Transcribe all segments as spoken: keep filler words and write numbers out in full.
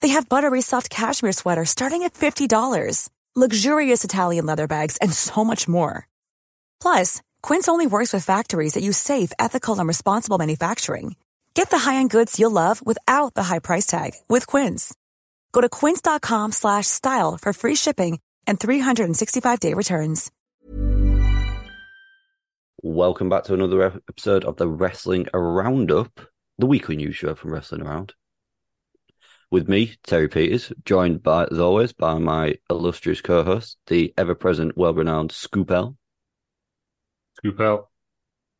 They have buttery soft cashmere sweaters starting at fifty dollars, luxurious Italian leather bags, and so much more. Plus, Quince only works with factories that use safe, ethical, and responsible manufacturing. Get the high-end goods you'll love without the high price tag with Quince. Go to quince.com slash style for free shipping and three sixty-five day returns. Welcome back to another episode of the Wrestling Aroundup, the weekly news show from Wrestling Around. With me, Terry Peters, joined by, as always, by my illustrious co-host, the ever-present, well-renowned Scoop L. Scoop L.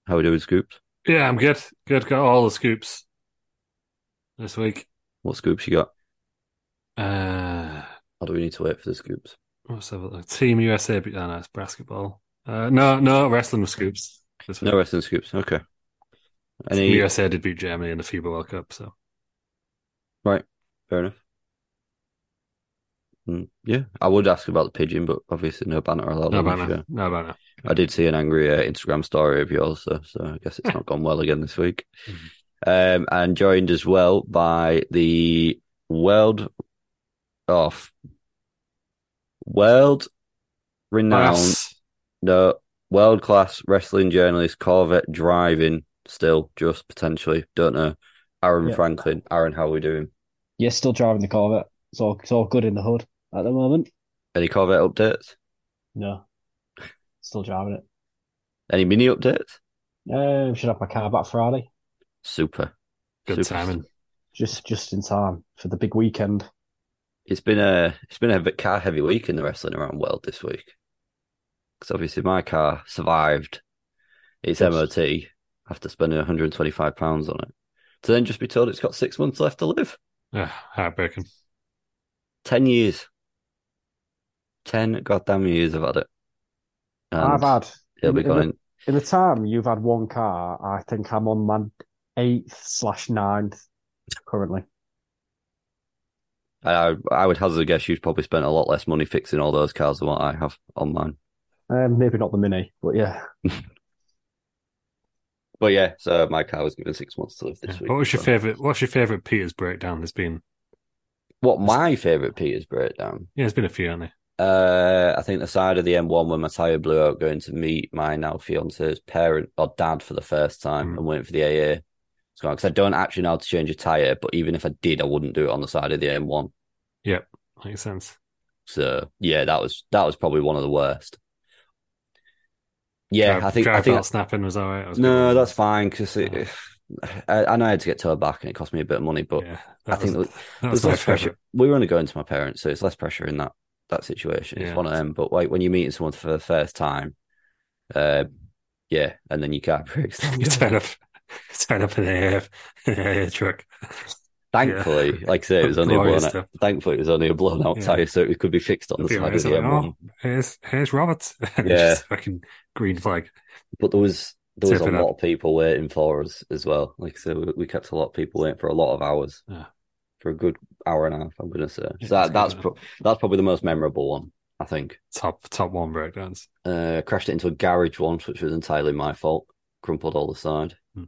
How are we doing, Scoops? Yeah, I'm good. Good. Got all the scoops this week. What scoops you got? Uh, How do we need to wait for the scoops? Let's have a look. Team U S A beat down us, basketball. Uh, no, no wrestling scoops. No wrestling scoops. Okay. Any... U S A did beat Germany in the FIBA World Cup, so right, fair enough. Mm, yeah, I would ask about the pigeon, but obviously no banner allowed. No banner. Sure. No banner. I did see an angry uh, Instagram story of yours, so, so I guess it's not gone well again this week. Mm-hmm. Um, and joined as well by the world off world renowned. Nice. No, world-class wrestling journalist, Corvette driving, still, just potentially, don't know. Aaron yeah. Franklin. Aaron, how are we doing? Yeah, still driving the Corvette. It's all, it's all good in the hood at the moment. Any Corvette updates? No. Still driving it. Any mini updates? Um, should have my car back Friday. Super. Good Super. timing. Just just in time for the big weekend. It's been a, it's been a car-heavy week in the Wrestling Around world this week. Because obviously my car survived its yes. M O T after spending one hundred twenty-five pounds on it. To then just be told it's got six months left to live. Yeah, heartbreaking. Ten years. Ten goddamn years I've had it. And I've had... It'll in, be going... In the time you've had one car, I think I'm on my eighth slash ninth currently. I, I would hazard a guess you've probably spent a lot less money fixing all those cars than what I have on mine. Um, maybe not the Mini, but yeah. But yeah, so my car was given six months to live this yeah. week. What was your so. favourite? What's your favourite Peters breakdown that's been? What, my favourite Peters breakdown? Yeah, there's been a few, hasn't there? Uh, I think the side of the M one when my tyre blew out going to meet my now fiance's parent or dad for the first time mm. and went for the A A. Because I don't actually know how to change a tyre, but even if I did, I wouldn't do it on the side of the M one. Yep, makes sense. So yeah, that was that was probably one of the worst. Yeah, drive, I think I think that snapping was all right. Was no, that's fine because oh. I, I know I had to get towed back and it cost me a bit of money, but yeah, I think was, there was, there's less pressure. Favorite. We were only going to my parents, so it's less pressure in that that situation. Yeah. It's one of them. But like when you're meeting someone for the first time, uh, yeah, and then you can't break. You turn up, turn up in the air truck. Thankfully, yeah. like I say, it was only blown out, thankfully it was only a blown out yeah. tyre, so it could be fixed on It'd the side of the M one. Oh, here's here's Robert. Yeah, fucking green flag. But there was there was Tipping a lot up. of people waiting for us as well. Like so, we, we kept a lot of people waiting for a lot of hours, yeah. for a good hour and a half. I'm gonna say yeah, so that, that's pro- that's probably the most memorable one. I think top top one breakdowns. Uh, crashed it into a garage once, which was entirely my fault. Crumpled all the side. Hmm.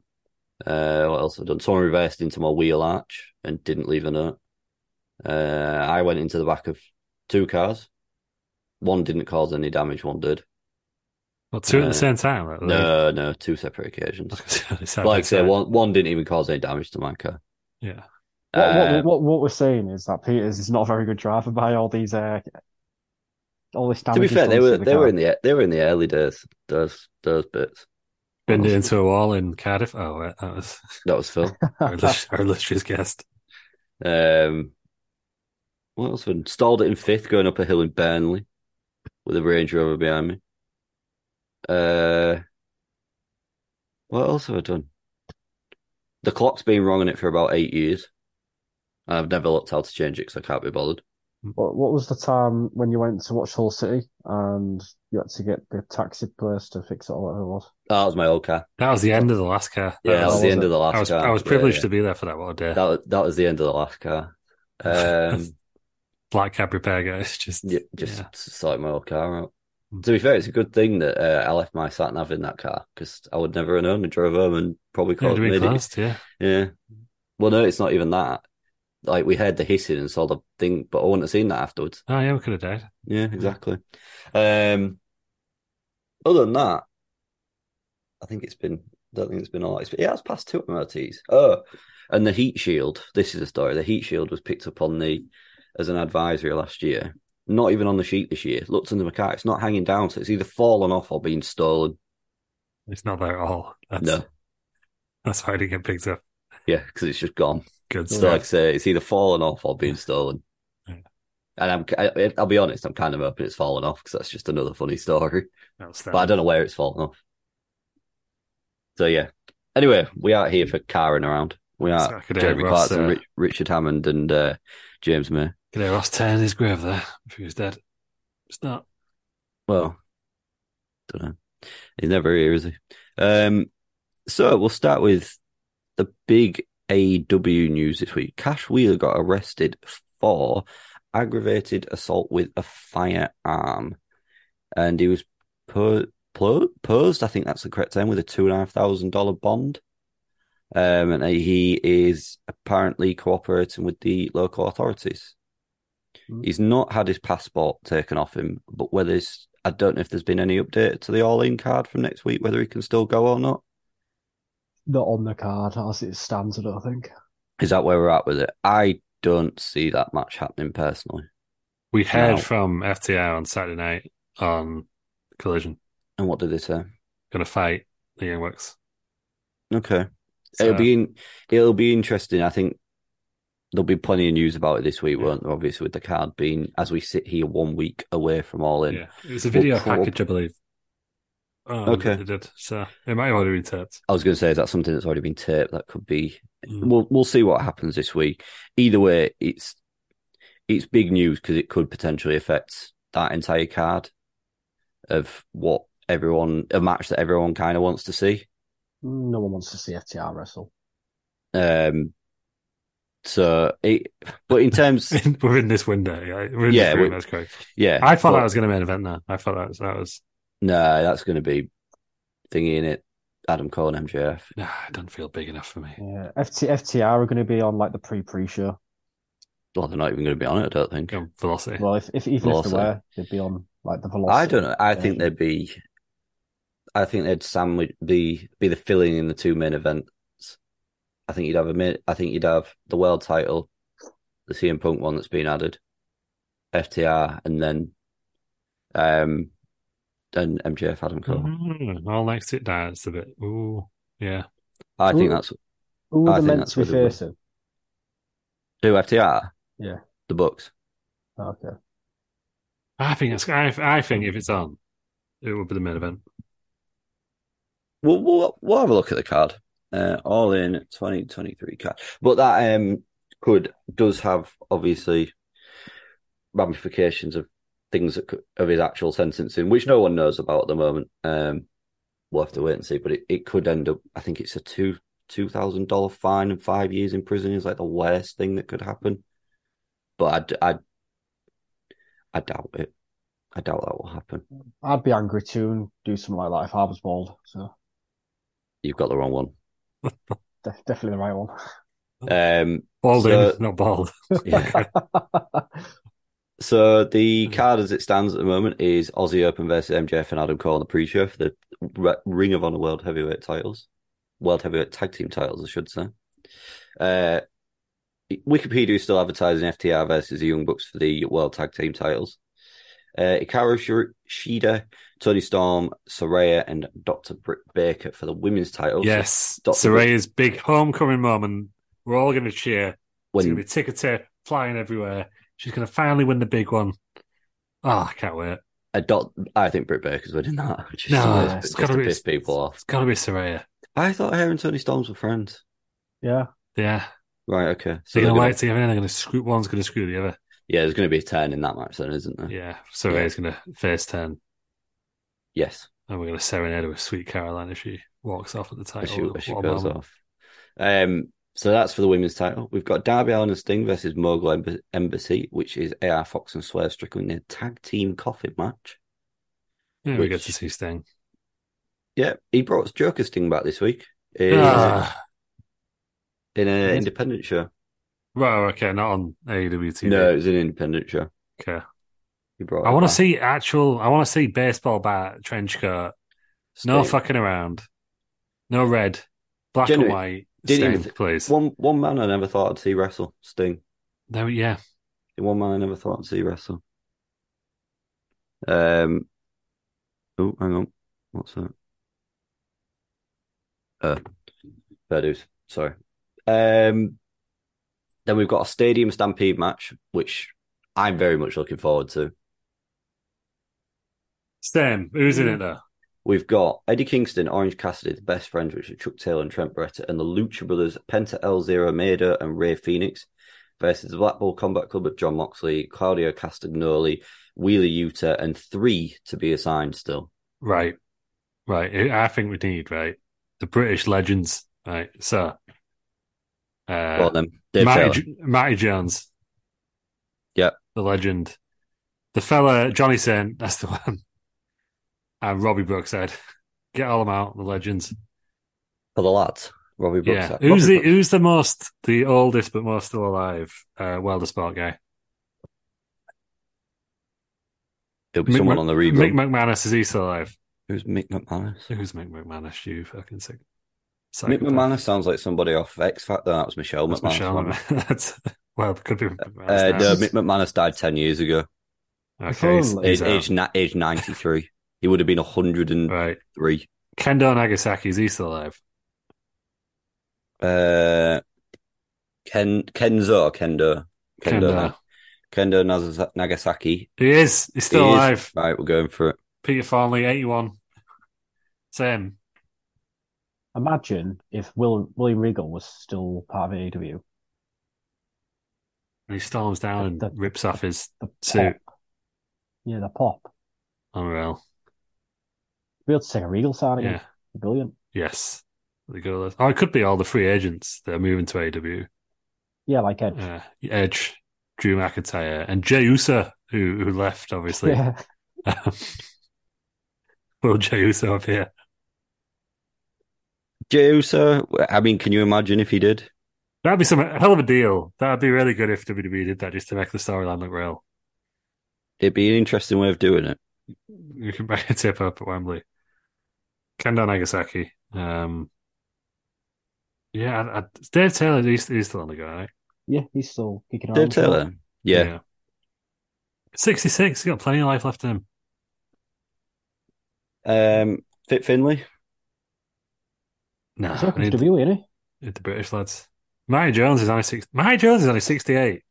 Uh, what else have I done? Someone reversed into my wheel arch and didn't leave a note. Uh, I went into the back of two cars. One didn't cause any damage, one did. Well, two uh, at the same time, right? No, no, two separate occasions. Like I say, one, one didn't even cause any damage to my car. Yeah. What, um, what, what, what we're saying is that Peters is not a very good driver by all these uh, all this damage. To be fair, they were the they guy. were in the they were in the early days. Those those bits. Bend it into a wall in Cardiff. Oh, that was that was Phil, our, our illustrious guest. Um, what else? Been? Stalled it in fifth, going up a hill in Burnley with a Range Rover behind me. Uh, what else have I done? The clock's been wrong on it for about eight years. I've never looked how to change it because I can't be bothered. What What was the time when you went to watch Hull City and you had to get the taxi place to fix it or whatever it was? That was my old car. That was the end of the last car. That yeah, that was, was the end it? of the last I was, car. I was privileged yeah, yeah. to be there for that one day. That was, that was the end of the last car. Um, Black cab repair guys. Just, yeah, just yeah. sorted my old car out. To be fair, it's a good thing that uh, I left my sat nav in that car because I would never have known. I drove home and probably caused me. Yeah. yeah. Well, no, it's not even that. Like, we heard the hissing and saw the thing, but I wouldn't have seen that afterwards. Oh, yeah, we could have died. Yeah, exactly. Um, other than that, I think it's been, I don't think it's been all that. Yeah, it's past two M O Ts. Oh, and the heat shield. This is a story. The heat shield was picked up on the, as an advisory last year. Not even on the sheet this year. Looked under my car. It's not hanging down, so it's either fallen off or being stolen. It's not there at all. That's, no. That's hard to get picked up. Yeah, because it's just gone. Good stuff. So like I say, it's either fallen off or being stolen. Yeah. And I'm, I, I'll be honest, I'm kind of hoping it's fallen off because that's just another funny story. But I don't know where it's fallen off. So, yeah. Anyway, we are here for carring around. We are so Jeremy Ross, Clarkson, uh, Rich, Richard Hammond and uh, James May. Could I Ross turn his grave there if he was dead? It's not. Well, don't know. He's never here, is he? Um, so, we'll start with the big A E W news this week. Cash Wheeler got arrested for aggravated assault with a firearm. And he was po- po- posed, I think that's the correct term, with a two thousand five hundred dollars bond. Um, and he is apparently cooperating with the local authorities. Mm-hmm. He's not had his passport taken off him, but whether it's, I don't know if there's been any update to the All In card from next week, whether he can still go or not. Not on the card as it stands, I don't think. Is that where we're at with it? I don't see that much happening personally. We heard no. from F T R on Saturday night on Collision. And what did they say? Gonna fight the Young Bucks. Okay. So, it'll be in, it'll be interesting. I think there'll be plenty of news about it this week, yeah. won't there? Obviously, with the card being, as we sit here, one week away from All In. Yeah. It was a video we'll package, prob- I believe. Oh, okay. It did. So it might have already been taped. I was going to say, is that something that's already been taped? That could be. Mm. We'll we'll see what happens this week. Either way, it's it's big news because it could potentially affect that entire card of what everyone a match that everyone kind of wants to see. No one wants to see F T R wrestle. Um. So, it, but in terms, we're in this window. Right? We're in yeah, this room, we, that's correct. Yeah, I thought but... that was going to be an event. Now I thought that was that was. No, that's going to be thingy in it. Adam Cole and M J F. No, it doesn't feel big enough for me. Yeah, F T, F T R are going to be on like the pre-pre show. Well, they're not even going to be on it, I don't think. Um, Velocity. Well, if, if even Velocity. if they were, they'd be on like the Velocity. I don't know. I version. think they'd be. I think they'd sandwich be be the filling in the two main events. I think you'd have a I think you'd have the world title, the C M Punk one that's been added, F T R, and then, um. And M J F Adam Cole. Mm, I'll like sit down. It's a bit. Ooh, yeah. I think ooh, that's. Who are they meant to be facing? Do F T R? Yeah. The Bucks. Okay. I think it's. I, I think if it's on, it would be the main event. We'll we'll, we'll have a look at the card. Uh, All In twenty twenty three card, but that um could does have obviously ramifications of. Things that could, of his actual sentencing, which no one knows about at the moment. Um, we'll have to wait and see. But it, it could end up. I think it's a two two thousand dollar fine and five years in prison is like the worst thing that could happen. But I, I, I doubt it. I doubt that will happen. I'd be angry too and do something like that if I was bald. So you've got the wrong one. De- definitely the right one. Um, Balding, so... not bald. Yeah. So the card as it stands at the moment is Aussie Open versus M J F and Adam Cole on the pre-show for the Ring of Honor World Heavyweight titles. World Heavyweight Tag Team titles, I should say. Uh, Wikipedia is still advertising F T R versus the Young Bucks for the World Tag Team titles. Uh, Hikaru Shida, Toni Storm, Saraya, and Doctor Britt Baker for the women's titles. Yes, Doctor Saraya's Britt. Big homecoming moment. We're all going to cheer. When... It's going to be ticker tape flying everywhere. She's going to finally win the big one. Oh, I can't wait. A dot, I think Britt Baker's winning that. Just no, to, it's got to piss people off. It's got to be Saraya. I thought her and Toni Storm were friends. Yeah. Yeah. Right, okay. So they're, they're going to wait together and they're going to screw, one's going to screw the other. Yeah, there's going to be a turn in that match then, isn't there? Yeah, Saraya's yeah. going to face turn. Yes. And we're going to serenade her with Sweet Caroline as she walks off at the title. As she, as she goes moment. off. Um, so that's for the women's title. We've got Darby Allin and Sting versus Mogul Embassy, which is A R Fox and Swerve Strickland in a tag team coffin match. Yeah, which... we get to see Sting. Yeah, he brought Joker Sting back this week. In ah. an independent show. Well, okay, not on A E W T V. No, it was an independent show. Okay. He brought I want to see actual, I want to see baseball bat, trench coat. Sting. No fucking around. No red. Black Generally, and white. Sting, even, please. One one man I never thought I'd see wrestle, Sting. No, yeah. One man I never thought I'd see wrestle. Um. Oh, hang on. What's that? Uh, fair dues. Sorry. Um, then we've got a Stadium Stampede match, which I'm very much looking forward to. Stem, who's in it though? We've got Eddie Kingston, Orange Cassidy, the Best Friends, which are Chuck Taylor and Trent Beretta, and the Lucha Brothers, Penta El Zero, Mado, and Ray Phoenix, versus the Blackpool Combat Club of John Moxley, Claudio Castagnoli, Wheeler Yuta, and three to be assigned still. Right. Right. I think we need, right? The British legends. Right. So, uh, well, Matty, Matty Jones. Yeah. The legend. The fella, Johnny Saint, that's the one. And Robbie Brooks said, get all them out, the legends. For the lads, Robbie Brooks. Yeah. Said. Who's, Robbie the, Brooks. who's the most, the oldest but most still alive uh, Wilder Sport guy? It'll be Mick someone Ma- on the rebound. Mick McManus, is he still alive? Who's Mick McManus? Who's Mick McManus, you fucking sick. Psychopath. Mick McManus sounds like somebody off X Factor. That was Michelle That's McManus. Michelle. That's, well, could be McManus uh, no, Mick McManus died ten years ago. Okay, he's, he's age, age, age ninety-three. He would have been one hundred three. Right. Kendo Nagasaki, is he still alive? Uh, Ken Kenzo Kendo Kendo Kendo, Kendo Nagasaki. He is. He's still he alive. Is. Right, we're going for it. Peter Farnley, eighty-one. Same. Imagine if Will William Regal was still part of A E W. And he storms down the, and the, rips off his suit. Pop. Yeah, the pop. Unreal. We'll have to take a Regal signing. Yeah. Brilliant. Yes. Go oh, it could be all the free agents that are moving to A E W. Yeah, like Edge. Uh, Edge, Drew McIntyre, and Jey Uso, who, who left, obviously. Yeah. Will Jey Uso appear? Jey Uso, I mean, can you imagine if he did? That'd be some hell of a deal. That'd be really good if W W E did that, just to make the storyline look real. It'd be an interesting way of doing it. You can make a tip up at Wembley. Kendo Nagasaki. Um, yeah, I, I, Dave Taylor, he's, he's still on the go, right? Yeah, he's still kicking on. Dave Taylor, yeah. yeah. sixty-six, he's got plenty of life left in him. Um, Fit Finlay. No, nah, need, need the British lads. Matty Jones is only six. Matty Jones is only sixty-eight.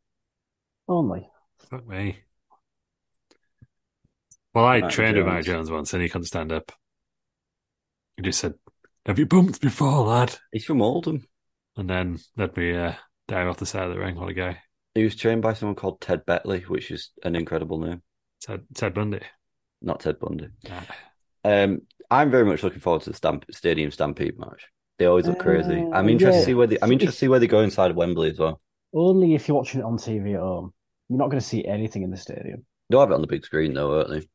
Only. Fuck me. Well, I Matty trained Jones. with Matty Jones once, and he couldn't stand up. He just said, "Have you bumped before, lad?" He's from Oldham. And then let me uh, dive off the side of the ring. What a guy! He was trained by someone called Ted Betley, which is an incredible name. Ted Ted Bundy. Not Ted Bundy. Nah. Um, I'm very much looking forward to the Stamp- Stadium Stampede match. They always look uh, crazy. I'm interested yeah. to see where they, I'm interested to see where they go inside of Wembley as well. Only if you're watching it on T V at home, you're not going to see anything in the stadium. They'll have it on the big screen, though, won't they?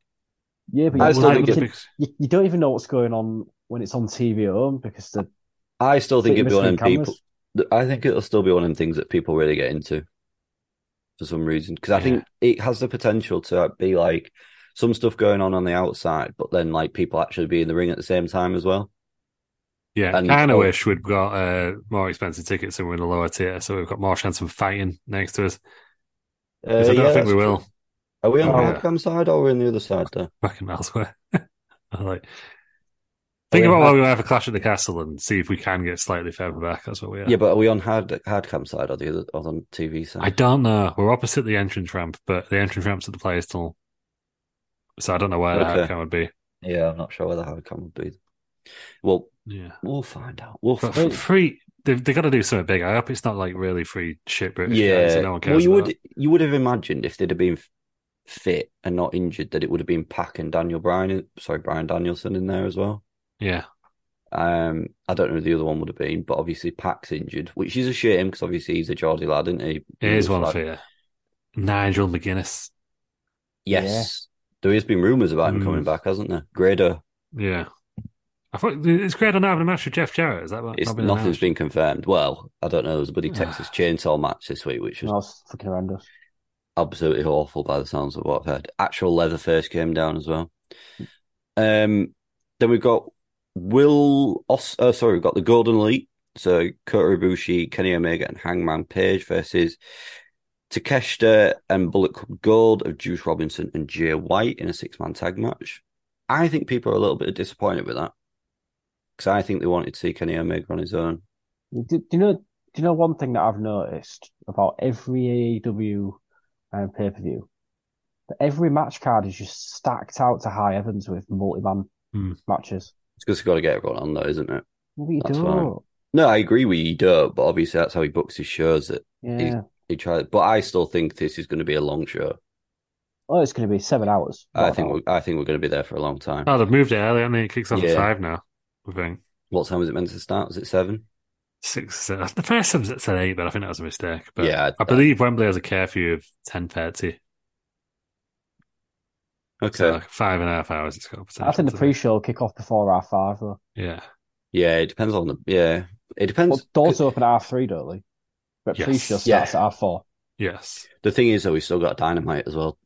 Yeah, but I still think it, big... you, you don't even know what's going on when it's on T V at home because the. I still think it'll be one of them people. I think it'll still be one of them things that people really get into for some reason because I yeah. think it has the potential to be like some stuff going on on the outside, but then like people actually be in the ring at the same time as well. Yeah, and, kind of oh, wish we'd got uh, more expensive tickets and we're in a lower tier, so we've got more chance of fighting next to us. Uh, I don't yeah, think we will. True. Are we on the oh, webcam yeah. side or are we on the other side there? Fucking elsewhere. Like, think about why we have a clash at the castle and see if we can get slightly further back. That's what we are. Yeah, but are we on hard hard cam side or the other, or on T V side? I don't know. We're opposite the entrance ramp, but the entrance ramp's at the players' tunnel. So I don't know where okay. the hard cam would be. Yeah, I'm not sure where the hard cam would be. Well, yeah, we'll find out. We'll find out. Free, they've, they've got to do something big. I hope it's not like really free shit British yeah. guys that no one cares well, you about. Would, you would have imagined if they'd have been fit and not injured that it would have been Pac and Daniel Bryan, sorry, Bryan Danielson in there as well. Yeah. Um, I don't know who the other one would have been, but obviously Pac's injured, which is a shame because obviously he's a Geordie lad, isn't he? It is one for you. Nigel McGuinness. Yes. Yeah. There has been rumours about him mm. coming back, hasn't there? Grado. Yeah. I thought it's Grado now having a match with Jeff Jarrett. Is that what? It's, been nothing's been confirmed. Well, I don't know. There was a bloody Texas Chainsaw match this week, which was oh, fucking horrendous, absolutely awful by the sounds of what I've heard. Actual Leatherface came down as well. Um, then we've got Will. Os- oh, sorry, we've got the Golden Elite. So Kota Ibushi, Kenny Omega, and Hangman Page versus Takeshita and Bullet Club Gold of Juice Robinson and Jay White in a six-man tag match. I think people are a little bit disappointed with that, because I think they wanted to see Kenny Omega on his own. Do, do you know? Do you know one thing that I've noticed about every A E W um, pay per view? That every match card is just stacked out to high heavens with multi man mm. matches. It's because you've got to get everyone on, though, isn't it? Well, you that's don't. Why. No, I agree with you, don't. But obviously, that's how he books his shows. That yeah. he, he tries. But I still think this is going to be a long show. Oh, it's going to be seven hours. I think. Hour. We're, I think we're going to be there for a long time. Oh, they've moved it early, and then it kicks off yeah. at five now. I think. What time was it meant to start? Was it seven? Six, seven. The first time it said eight, but I think that was a mistake. But yeah, I, I believe Wembley has a curfew of ten thirty. Okay, so like five and a half hours. It's got. I think the pre-show will kick off before half five though. Yeah, yeah. It depends on the. Yeah, it depends. Well, doors open at half three, don't they? But yes. pre-show starts yeah. at half four. Yes. The thing is, though, we've still got Dynamite as well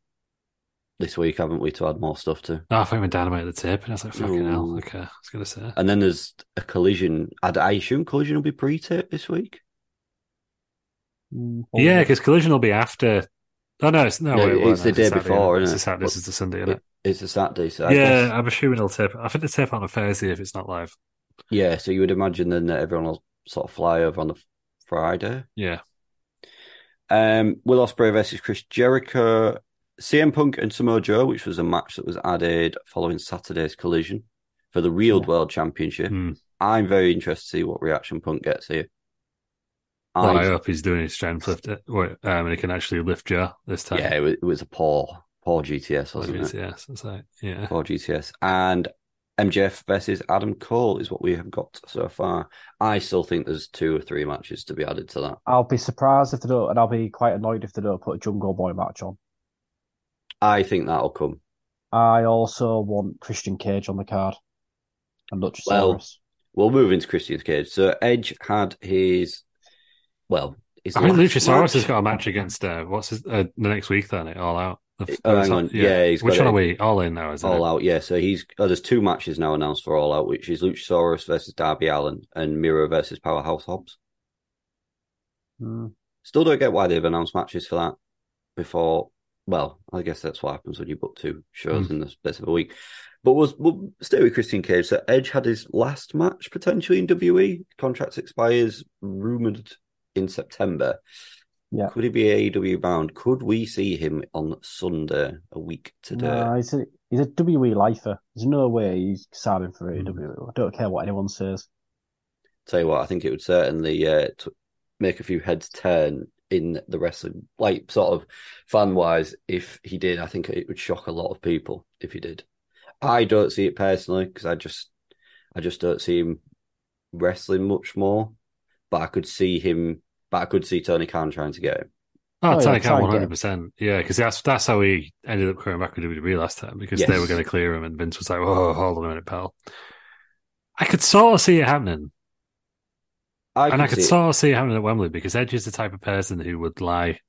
this week, haven't we, to add more stuff to? Oh, I think we Dynamite at the tip, and I was like, fucking Ooh. hell, okay, I was going to say. And then there's a Collision. I, I assume Collision will be pre-tape this week? Mm-hmm. Yeah, because Collision will be after... Oh, no, it's, no, no, it it's the day Saturday, before, isn't it? It's the Saturday, this is the Sunday, isn't it? It's the Saturday, so I Yeah, guess. I'm assuming it'll tape. I think they tape on a Thursday if it's not live. Yeah, so you would imagine then that everyone will sort of fly over on the Friday. Yeah. Um, Will Ospreay versus Chris Jericho... C M Punk and Samoa Joe, which was a match that was added following Saturday's Collision for the Real yeah. World Championship. Mm. I'm very interested to see what reaction Punk gets here. I, well, I hope he's doing his strength lift, um, and he can actually lift Joe this time. Yeah, it was, it was a poor, poor G T S, wasn't poor it? G T S, that's right. Yeah, poor G T S. And M J F versus Adam Cole is what we have got so far. I still think there's two or three matches to be added to that. I'll be surprised if they don't, and I'll be quite annoyed if they don't put a Jungle Boy match on. I think that'll come. I also want Christian Cage on the card. And not just well, we'll move into Christian Cage. So Edge had his... Well... His I think Luchasaurus has got a match against... Uh, what's his, uh, the next week, then? It All Out. The, oh, hang on. Yeah, yeah he's Which got one it. are we? All In now, is it? All Out, yeah. So he's... Oh, there's two matches now announced for All Out, which is Luchasaurus versus Darby Allin and Miro versus Powerhouse Hobbs. Hmm. Still don't get why they've announced matches for that before... Well, I guess that's what happens when you book two shows mm. in the space of a week. But we'll, we'll stay with Christian Cage. So Edge had his last match potentially in W W E. Contract expires, rumoured in September. Yeah. Could he be A E W bound? Could we see him on Sunday, a week today? Nah, he's, a, he's a W W E lifer. There's no way he's signing for A E W. Mm. I don't care what anyone says. Tell you what, I think it would certainly uh, t- make a few heads turn in the wrestling, like, sort of fan-wise, if he did. I think it would shock a lot of people if he did. I don't see it personally, because I just I just don't see him wrestling much more, but I could see him, but I could see Tony Khan trying to get him. Oh, oh Tony yeah, Khan, one hundred percent. Yeah, because that's, that's how he ended up coming back with W W E last time, because yes. they were going to clear him, and Vince was like, oh, hold on a minute, pal. I could sort of see it happening. I and I could sort of see it happening at Wembley, because Edge is the type of person who would lie.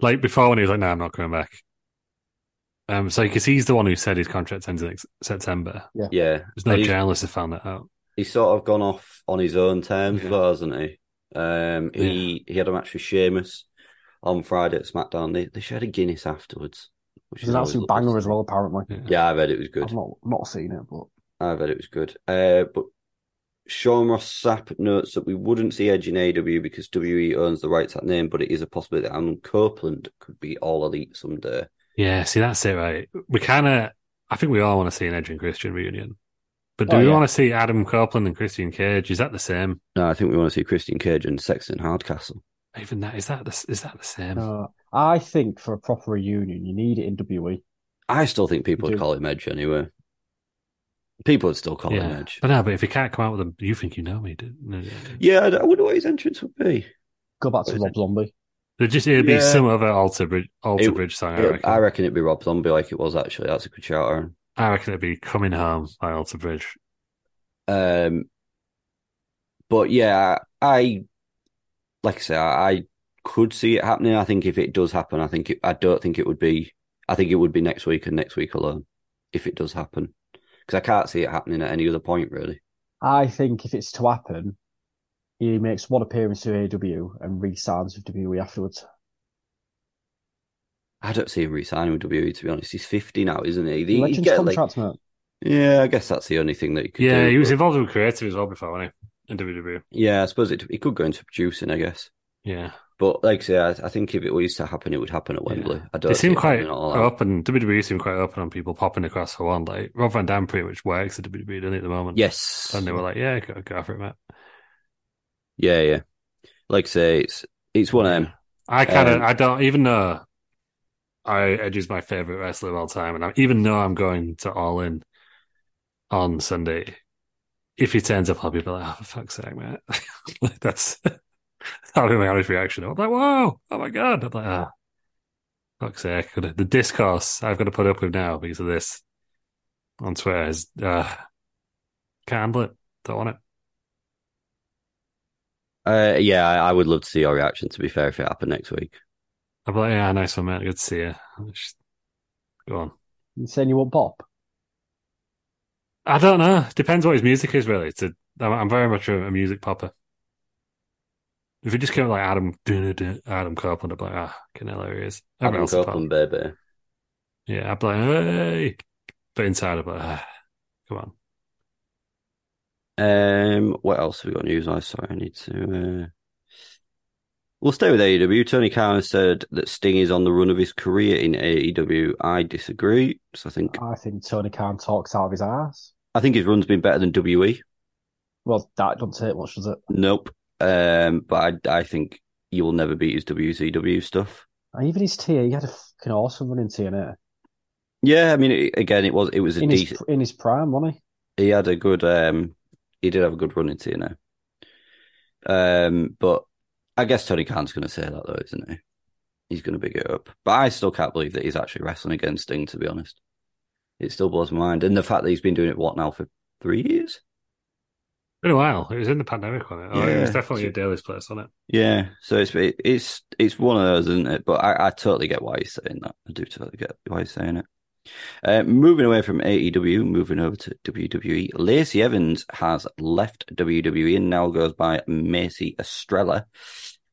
Like before, when he was like, no, I'm not coming back. Um, so, because he's the one who said his contract ends in September. Yeah. yeah. There's no and journalists who found that out. He's sort of gone off on his own terms, yeah. though, hasn't he? Um, he, yeah. he had a match with Sheamus on Friday at SmackDown. They they shared a Guinness afterwards. Which it's an absolute banger as well, apparently. Yeah. yeah, I read it was good. I've not, not seen it, but... I read it was good. Uh, but Sean Ross Sapp notes that we wouldn't see Edge in A E W because W W E owns the rights to that name, but it is a possibility that Alan Copeland could be All Elite someday. Yeah, see, that's it, right? We kind of... I think we all want to see an Edge and Christian reunion. But do oh, we yeah. want to see Adam Copeland and Christian Cage? Is that the same? No, I think we want to see Christian Cage and Sexton Hardcastle. Even that, is that the, is that the same? No, I think for a proper reunion, you need it in W W E. I still think people would call him Edge anyway. People would still call yeah. him Edge. But no, but if he can't come out with them, you think you know me, do no, no. Yeah, I wonder what his entrance would be. Go back to Rob Zombie. It'd just it'd be yeah. some other Alter Bridge, Alter it, Bridge song, I reckon. I reckon it'd be Rob Zombie like it was, actually. That's a good shout, Aaron. I reckon it'd be Coming Home by Alter Bridge. Um, but yeah, I... Like I say, I, I could see it happening. I think if it does happen, I think it, I don't think it would be. I think it would be next week and next week alone if it does happen, because I can't see it happening at any other point really. I think if it's to happen, he makes one appearance to A E W and re-signs with W W E afterwards. I don't see him re-signing with W W E, to be honest. He's fifty now, isn't he? The, Legends contract, like, mate. Yeah, I guess that's the only thing that he could yeah, do. Yeah, he was but... involved with creative as well before, wasn't he? In W W E. Yeah, I suppose it, it could go into producing, I guess. Yeah. But like I say, I, I think if it was to happen, it would happen at Wembley. Yeah. I don't They seem quite open. W W E seem quite open on people popping across for one. Like, Rob Van Dam pretty much works at W W E, doesn't he, at the moment? Yes. And they were like, yeah, go, go for it, mate. Yeah, yeah. Like I say, it's, it's one of them. I kind of, um, I don't, even though I, Edge is my favourite wrestler of all time, and I, even though I'm going to All In on Sunday, if he turns up, I'll be like, oh, for fuck's sake, mate. Like, that's that'll be my honest reaction. I'm like, whoa, oh my God. I'm like, ah, oh, fuck's sake. The discourse I've got to put up with now because of this on Twitter is, uh, can't handle it. Don't want it. Uh, yeah, I, I would love to see your reaction, to be fair, if it happened next week. I'll be like, yeah, nice one, mate. Good to see you. Just go on. You're saying you want pop? I don't know. Depends what his music is, really. It's a, I'm very much a, a music popper. If it just came like Adam Adam Copeland, I'd be like, ah, oh, can hell he is. Adam Copeland, baby. Yeah, I'd be like, hey. But inside, I'd be like, ah, come on. Um, what else have we got news? I sorry, I need to... Uh... We'll stay with A E W. Tony Khan said that Sting is on the run of his career in A E W. I disagree. So I think I think Tony Khan talks out of his ass. I think his run's been better than W W E. Well, that doesn't take much, does it? Nope. Um, but I, I think you will never beat his W C W stuff. And even his T A, he had a fucking awesome run in T N A. Yeah, I mean, it, again, it was it was a in decent his, in his prime, wasn't he? He had a good. Um, he did have a good run in T N A. Um, but I guess Tony Khan's going to say that though, isn't he? He's going to big it up. But I still can't believe that he's actually wrestling against Sting. To be honest, it still blows my mind. And the fact that he's been doing it, what now, for three years? Been a while. It was in the pandemic, wasn't it? Yeah. Oh, it was definitely so, a Daily's place, wasn't it? Yeah. So it's it, it's it's one of those, isn't it? But I, I totally get why he's saying that. I do totally get why he's saying it. Uh, moving away from A E W, moving over to W W E. Lacey Evans has left W W E and now goes by Macy Estrella.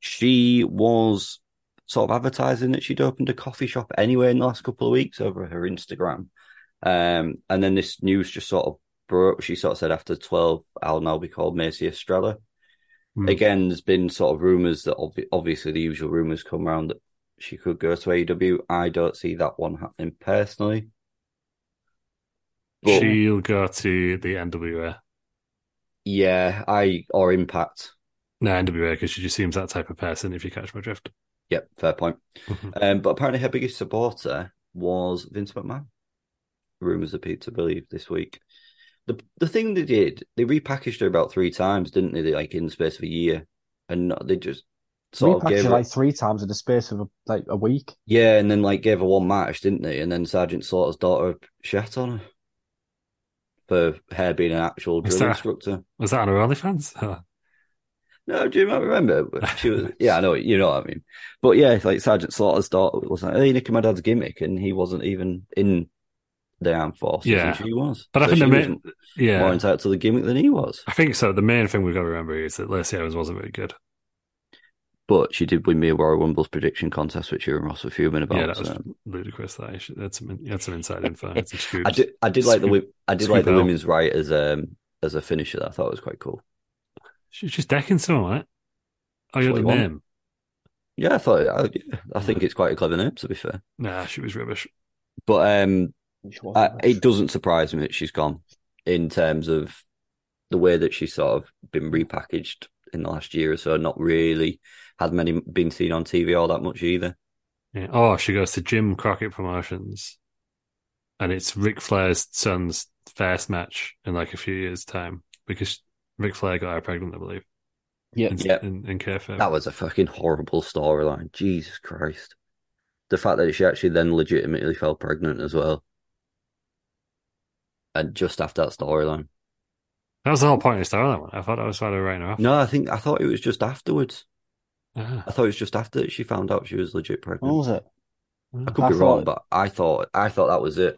She was sort of advertising that she'd opened a coffee shop anyway in the last couple of weeks over her Instagram. Um, and then this news just sort of broke. She sort of said after twelve, I'll now be called Macy Estrella. Mm. Again, there's been sort of rumours that ob- obviously the usual rumours come around that she could go to A E W. I don't see that one happening personally. But she'll go to the N W A. Yeah, I or Impact. No, N W A, because she just seems that type of person, if you catch my drift. Yep, fair point. um, but apparently her biggest supporter was Vince McMahon. Rumours appear to believe this week. The the thing they did, they repackaged her about three times, didn't they? they like in the space of a year. And not, they just... Sort of gave her... like three times in the space of a, like a week. Yeah, and then like gave her one match, didn't they? And then Sergeant Slaughter's daughter shat on her for her being an actual drill was that, instructor. Was that on her OnlyFans? Huh? No, do you not remember? She was. Yeah, I know. You know what I mean. But yeah, like Sergeant Slaughter's daughter was like, "Hey, Nick and my dad's gimmick," and he wasn't even in the armed forces. Yeah, and she was. But so I think the main, yeah, more entitled to the gimmick than he was. I think so. The main thing we've got to remember is that Lacey Evans wasn't very good. But she did win me a Royal Rumble's prediction contest, which you and Ross were fuming about. Yeah, that was so. ludicrous. That issue. That's some, that's some inside info. That's I did, I did like the I did like the women's right as um as a finisher. That I thought was quite cool. She's just decking someone, right? Oh, you had the name. Yeah, I thought. I, I think yeah. it's quite a clever name. To be fair, nah, she was rubbish. But um, I, it doesn't surprise me that she's gone in terms of the way that she's sort of been repackaged in the last year or so. Not really had many been seen on T V all that much either. Yeah. Oh, she goes to Jim Crockett Promotions, and it's Ric Flair's son's first match in like a few years' time because Ric Flair got her pregnant, I believe. Yeah, in, yep. in, in K F M. That was a fucking horrible storyline. Jesus Christ. The fact that she actually then legitimately fell pregnant as well. And just after that storyline. That was the whole point of the storyline. I thought I was right now. No, I think I thought it was just afterwards. Ah. I thought it was just after she found out she was legit pregnant. What was it? I could I be wrong, it... but I thought I thought that was it.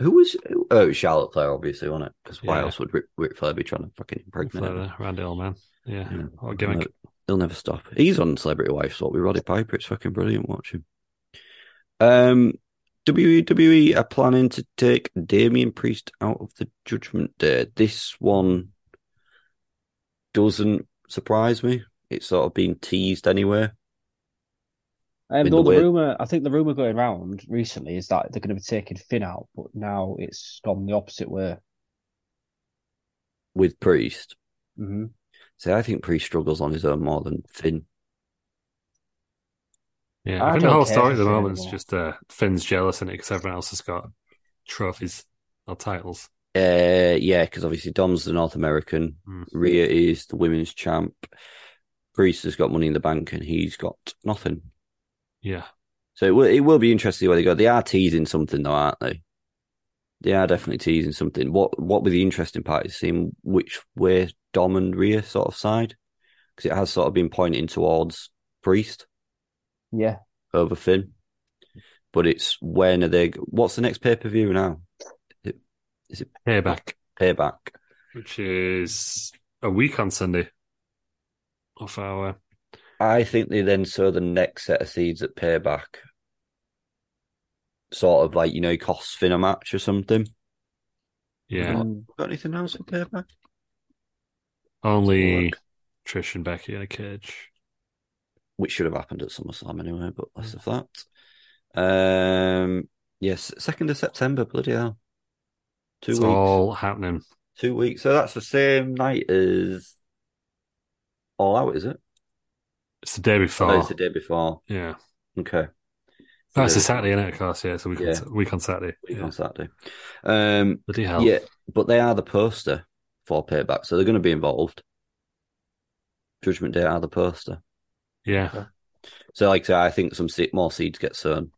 Who was? Oh, it was Charlotte Flair, obviously, wasn't it? Because why yeah. else would Ric, Ric Flair be trying to fucking impregnate Randy Orton? Yeah, yeah. What a gimmick. He'll never, he'll never stop. He's on Celebrity Wife Swap with Roddy Piper. It's fucking brilliant. Watch him. Um, W W E are planning to take Damian Priest out of the Judgment Day. This one doesn't surprise me. It's sort of been teased anyway. Um, the, the way... rumor, I think the rumor going around recently is that they're going to be taking Finn out, but now it's gone the opposite way with Priest. Mm-hmm. So I think Priest struggles on his own more than Finn. Yeah, I, I think the whole story at the moment is just uh, Finn's jealous in it because everyone else has got trophies or titles. Uh, yeah, because obviously Dom's the North American, mm. Rhea is the women's champ. Priest has got money in the bank, and he's got nothing. Yeah. So it will, it will be interesting where they go. They are teasing something, though, aren't they? They are definitely teasing something. What What were the interesting part is seeing which way Dom and Rhea sort of side, because it has sort of been pointing towards Priest. Yeah. Over Finn. But it's when are they... What's the next pay-per-view now? Is it, is it Payback. Payback. Which is a week on Sunday. Off our... I think they then sow the next set of seeds at Payback. Sort of like, you know, costs Finn a match or something. Yeah. Um, got anything else at Payback? Only Trish and Becky in a cage. Which should have happened at SummerSlam anyway, but less of that. Um, yes, second of September, bloody hell. Two it's weeks. It's all happening. Two weeks. So that's the same night as All Out, is it? It's the day before. Oh, it's the day before. Yeah. Okay. So that's a Saturday, isn't it, of course? Yeah, so week, yeah. On, week on Saturday. Week yeah. on Saturday. Um, Bloody hell. Yeah, but they are the poster for Payback, so they're going to be involved. Judgment Day are the poster. Yeah. Okay. So, like I say, I think some more seeds get sown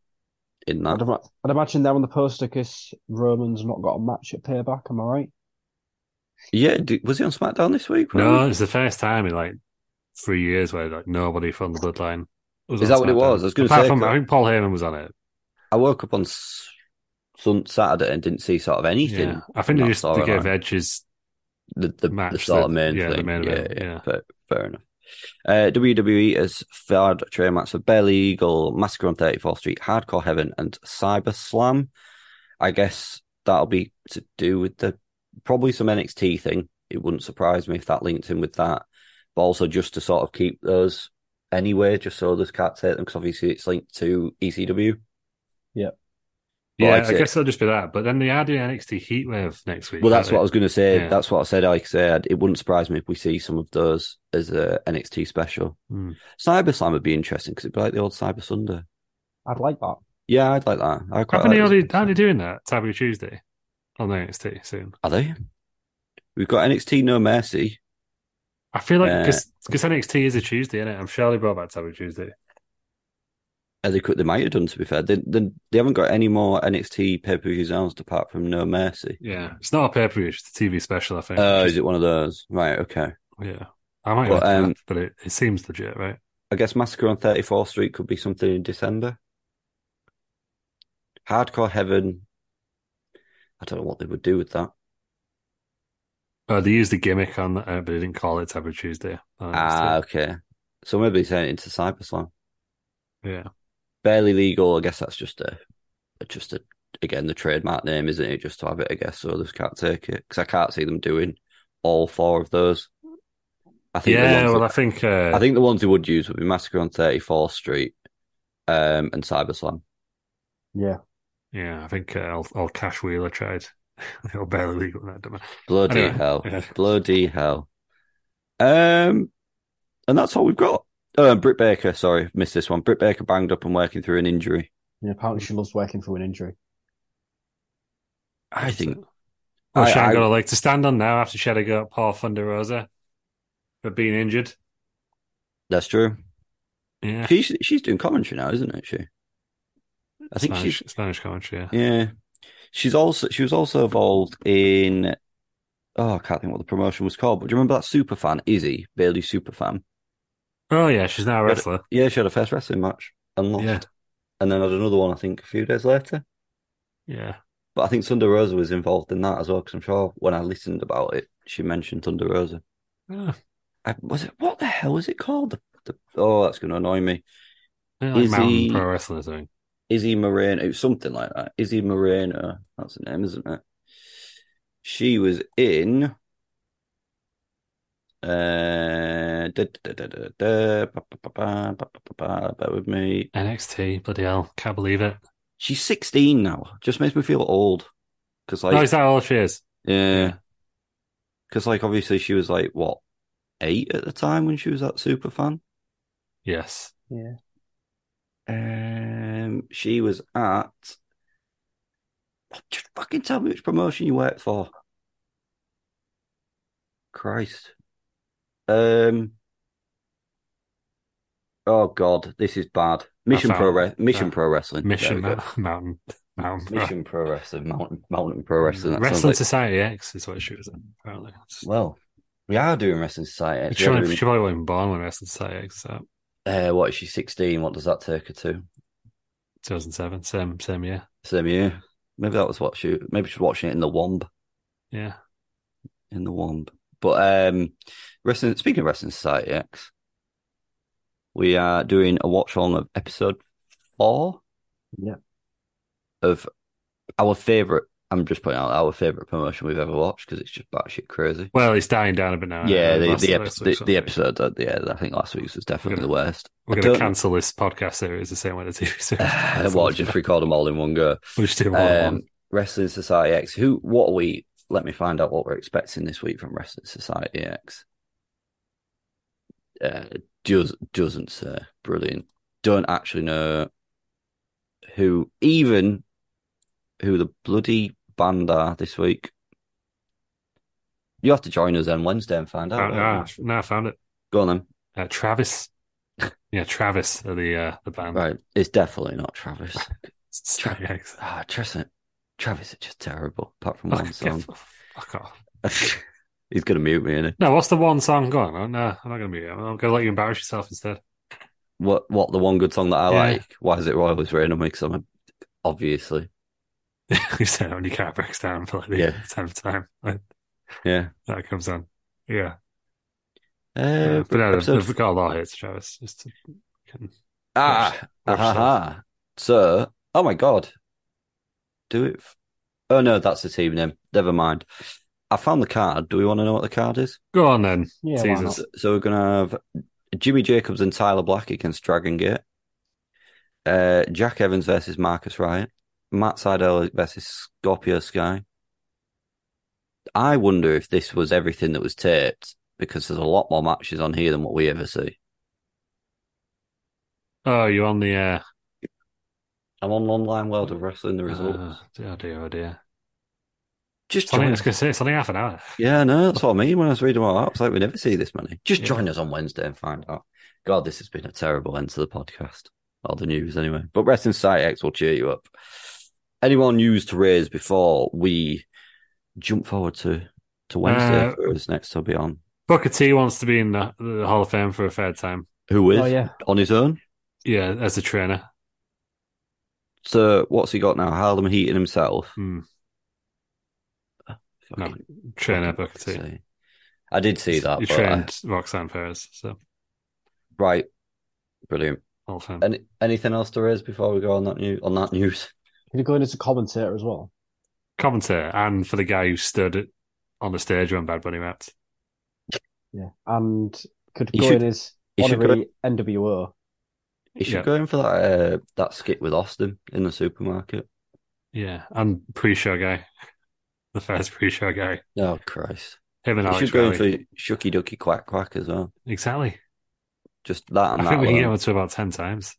in that. I'd, I'd imagine they're on the poster because Roman's not got a match at Payback, am I right? Yeah, was he on SmackDown this week? No, it's the first time in, like, three years where like nobody from the Bloodline was. Is that what it was? I was going to say. Apart from, I think Paul Heyman was on it. I woke up on Saturday and didn't see sort of anything. Yeah. I think they just they gave Edge's the the, match the sort of main yeah, thing. The main yeah, event. yeah, yeah. Fair, fair enough. Uh, W W E has fired trade marks for Bare Legal, Massacre on thirty-fourth Street, Hardcore Heaven, and Cyber Slam. I guess that'll be to do with the probably some N X T thing. It wouldn't surprise me if that linked in with that. But also just to sort of keep those anyway, just so others can't take them, because obviously it's linked to E C W. Yeah. But yeah, like I, I guess it'll just be that. But then they are doing N X T Heatwave next week. Well, that's what it? I was going to say. Yeah. That's what I said. Like I said, it wouldn't surprise me if we see some of those as a N X T special. Mm. CyberSlam would be interesting, because it'd be like the old Cyber Sunday. I'd like that. Yeah, I'd like that. I quite like already, aren't they doing that? Tabu Tuesday on N X T soon. Are they? We've got N X T No Mercy. I feel like because uh, N X T is a Tuesday, isn't it? I'm sure they brought back Taboo Tuesday. They could, they might have done. To be fair, they they, they haven't got any more N X T pay per views announced apart from No Mercy. Yeah, it's not a pay per view; it's a T V special. I think. Oh, uh, is it one of those? Right. Okay. Yeah, I might. But, um, that, but it, it seems legit, right? I guess Massacre on thirty-fourth Street could be something in December. Hardcore Heaven. I don't know what they would do with that. Oh, they used the gimmick on that, uh, but they didn't call it Taboo Tuesday. Ah, okay. Some would be saying into Cyberslam. Yeah. Barely legal. I guess that's just a, just a, again, the trademark name, isn't it? Just to have it, I guess, so others can't take it. Because I can't see them doing all four of those. I think yeah, well, that, I think... Uh... I think the ones they would use would be Massacre on thirty-fourth Street um, and Cyberslam. Yeah. Yeah, I think uh, all Cash Wheeler tried. They'll barely legal that, don't they? Bloody anyway, hell. Yeah. Bloody hell. Um, and that's all we've got. Oh, Britt Baker, sorry, missed this one. Britt Baker banged up and working through an injury. Yeah, apparently she loves working through an injury. I think... Well, she ain't got a leg to stand on now after she had a go at Paul Thunder Rosa for being injured. That's true. Yeah, she's, she's doing commentary now, isn't she? I think Spanish, she's Spanish commentary. Yeah. yeah, she's also she was also involved in. Oh, I can't think what the promotion was called. But do you remember that superfan Izzy Bailey superfan? Oh yeah, she's now a wrestler. She had, yeah, she had her first wrestling match and lost, yeah. and then had another one. I think a few days later. Yeah, but I think Thunder Rosa was involved in that as well because I'm sure when I listened about it, she mentioned Thunder Rosa. Oh. I, was it what the hell was it called? The, the, oh, that's going to annoy me. Yeah, like Izzy, Mountain Pro Wrestling thing. Izzy Moreno, something like that. Izzy Moreno, that's the name, isn't it? She was in. Uh, da, da, da, da, da, ba, ba, ba, ba, ba, ba, bear with me. N X T, bloody hell, can't believe it. She's sixteen now. Just makes me feel old. Cause like, oh, is that all she is? Yeah. Because like, obviously, she was like what eight at the time when she was that super fan. Yes. Yeah. Um, she was at. Just fucking tell me which promotion you worked for. Christ. Um. Oh God, this is bad. Mission found, Pro Re- Mission that, Pro Wrestling. Mission Ma- Mountain Mountain. Mission Pro Wrestling. Mountain Mountain Pro Wrestling. That Wrestling like... Society X is what she was in. Apparently. It's... Well, we are doing Wrestling Society X. She probably doing... wasn't born when Wrestling Society X. So. Uh, what is she? sixteen. What does that take her to? two thousand seven. Same same year. Same year. Maybe that was what she. Maybe she was watching it in the Womb. Yeah, in the Womb. But um, wrestling. Speaking of Wrestling Society X, we are doing a watch along of episode four. Yeah. Of our favorite. I'm just putting out our favorite promotion we've ever watched because it's just batshit crazy. Well, it's dying down a bit now. Yeah, the the, epi- the, the episode, that, yeah, I think last week's was definitely gonna, the worst. We're going to cancel this podcast series the same way the T V series. Uh, what? Just record them all in one go. We just do um, Wrestling Society X. Who? What are we? Let me find out what we're expecting this week from Wrestling Society X. Uh, does doesn't say. Brilliant. Don't actually know who even who the bloody band are this week. You have to join us on Wednesday and find out. Uh, no, I found it. Go on then. Uh, Travis. Yeah, Travis are the uh, the band. Right, it's definitely not Travis. It's Travis. Ah, Travis. Travis is just terrible. Apart from one song. Fuck off. He's gonna mute me, isn't he? No, what's the one song? Go on. No, I'm not gonna mute you. I'm gonna let you embarrass yourself instead. What? What? The one good song that I yeah. like? Why is it always raining on me? Because I'm a... obviously. You said when your car breaks down for like the yeah. tenth time. Like, yeah. That comes on. Yeah. Uh, uh, but no, episode... we've got a lot here, Travis. Just to... Ah, watch, watch ah So, oh my God. Do it. F- oh no, that's the team name. Never mind. I found the card. Do we want to know what the card is? Go on then. Yeah, so we're going to have Jimmy Jacobs and Tyler Black against Dragon Gate. Uh, Jack Evans versus Marcus Wright. Matt Sydal versus Scorpio Sky. I wonder if this was everything that was taped because there's a lot more matches on here than what we ever see. Oh, you're on the air. Uh... I'm on Online World of Wrestling, the results. Oh, dear, dear, dear. Just join I was going to say, it's only half an hour. Yeah, no, that's what I mean when I was reading all that. It's like, we never see this many. Just yeah. join us on Wednesday and find out. God, this has been a terrible end to the podcast. Or the news, anyway. But Wrestling Society X will cheer you up. Any more news to raise before we jump forward to, to Wednesday uh, for his next to be on? Booker T wants to be in the, the Hall of Fame for a third time. Who is? Oh, yeah. On his own? Yeah, as a trainer. So what's he got now? Harlem Heat in himself? Mm. Oh, no, trainer Booker T. I did see that. He but trained I... Roxanne Perez, so... Right. Brilliant. Awesome. Any, anything else to raise before we go on that news? On that news? Can you go into commentator as well? Commentator, and for the guy who stood on the stage when Bad Bunny rapped. Yeah, and could he go should, in as honorary N W O. He should yeah. go in for that uh, that skit with Austin in the supermarket. Yeah, and pre-show guy. The first pre-show guy. Oh, Christ. Him and he Alex should go Riley. In for Shucky Ducky Quack Quack as well. Exactly. Just that and I that. I think we alone. Can get up to about ten times.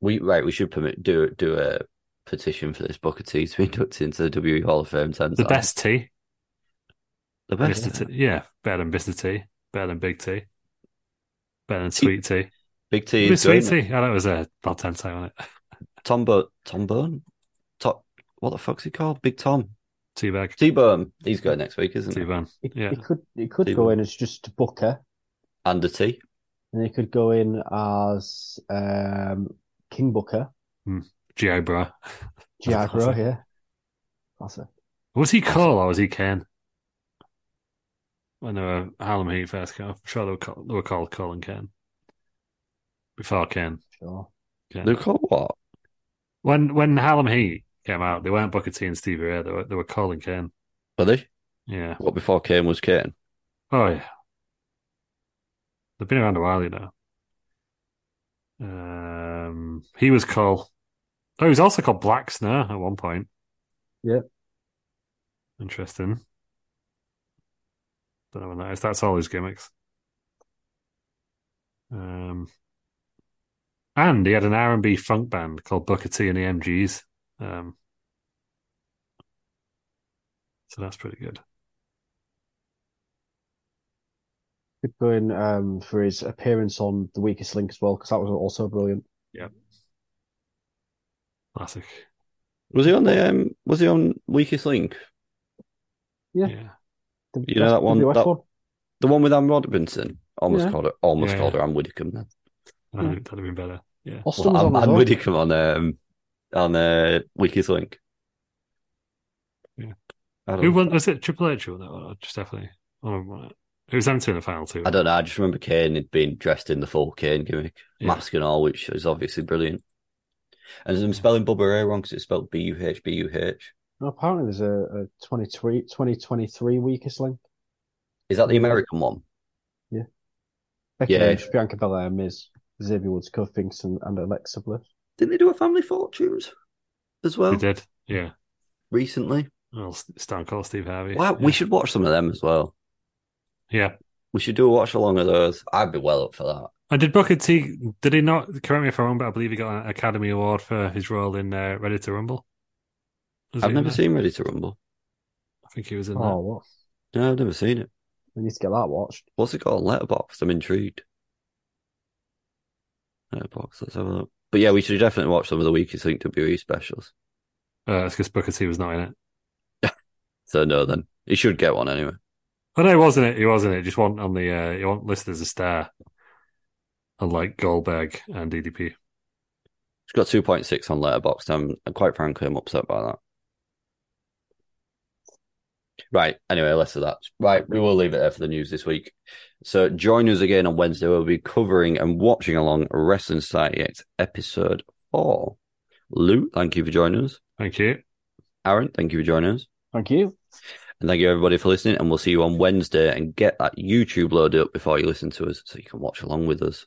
We Right, we should permit do do a petition for this book of tea to be inducted into the W W E Hall of Fame. ten the times. Best tea. The best Mister T. Yeah, better than Mister T. Better than Big T. Better than Sweet T. Tea. Big T is Sweet Tea. I know it was a about ten time on it. Tombo, Tombone? Top. What the fuck's he called? Big Tom. T-Bag. T-Bone. He's going next week, isn't he? T-Bone. It, yeah. It could, it could go in as just Booker. And a T. And they could go in as um, King Booker. Mm. G I. Bro. G I. Bro, yeah. That's it. Was he Cole or was he Kane? When they were Harlem Heat first came, I'm sure they were, called, they were called Cole and Kane. Before Kane. Sure. Kane. They were called what? When when Harlem Heat came out, they weren't Booker T and Stevie Ray, they were, they were Cole and Kane. Were they? Yeah. What, before Kane was Kane? Oh, yeah. They've been around a while, you know. Um, he was called... Oh, he was also called Black Snow at one point. Yeah. Interesting. Don't know when that is. That's all his gimmicks. Um, and he had an R and B funk band called Booker T and the M Gs. Um, so that's pretty good. Good going um, for his appearance on The Weakest Link as well, because that was also brilliant. Yeah. Classic. Was he on the um, was he on Weakest Link? Yeah. yeah. The, you know that one, that, one? The one with Anne Robinson? Almost yeah. called her almost yeah, called her yeah. Anne Widdicombe then. Oh, mm. That'd have been better. Yeah. Austin well, was Anne, Anne Widdicombe on um on uh, Weakest Link. Yeah. Who won, was it Triple H who won that one or just definitely I don't remember it. It was empty in the final two. I don't know, I just remember Kane had been dressed in the full Kane gimmick, yeah. mask and all, which is obviously brilliant. And I'm spelling Bubba Ray wrong because it's spelled B U H B U H. No, apparently there's a, a twenty twenty-three Weakest Link. Is that the American one? Yeah. Becky yeah. Lynch, Bianca Belair, Miz, Xavier Woods, Kofi Kingston, and Alexa Bliss. Didn't they do a Family Fortunes as well? They did, yeah. Recently. Well, Stone Cold Steve Harvey. Wow, yeah. We should watch some of them as well. Yeah. We should do a watch along of those. I'd be well up for that. And did Booker T, did he not, correct me if I'm wrong, but I believe he got an Academy Award for his role in uh, Ready to Rumble? Was I've never seen Ready to Rumble. I think he was in oh, that. Oh, what? No, I've never seen it. We need to get that watched. What's it called? Letterboxd. I'm intrigued. Letterboxd, let's have a look. But yeah, we should definitely watch some of the Weakest Link W W E specials. Uh, it's because Booker T was not in it. So no, then. He should get one anyway. Oh, no, he wasn't it. He wasn't it. Just want on the, uh, he wasn't listed as a star. Unlike Goldberg and D D P. It's got two point six on Letterboxd. I'm, I'm quite frankly, I'm upset by that. Right, anyway, less of that. Right, we will leave it there for the news this week. So join us again on Wednesday. We'll be covering and watching along Wrestling Society X episode four. Lou, thank you for joining us. Thank you. Aaron, thank you for joining us. Thank you. And thank you, everybody, for listening. And we'll see you on Wednesday. And get that YouTube loaded up before you listen to us so you can watch along with us.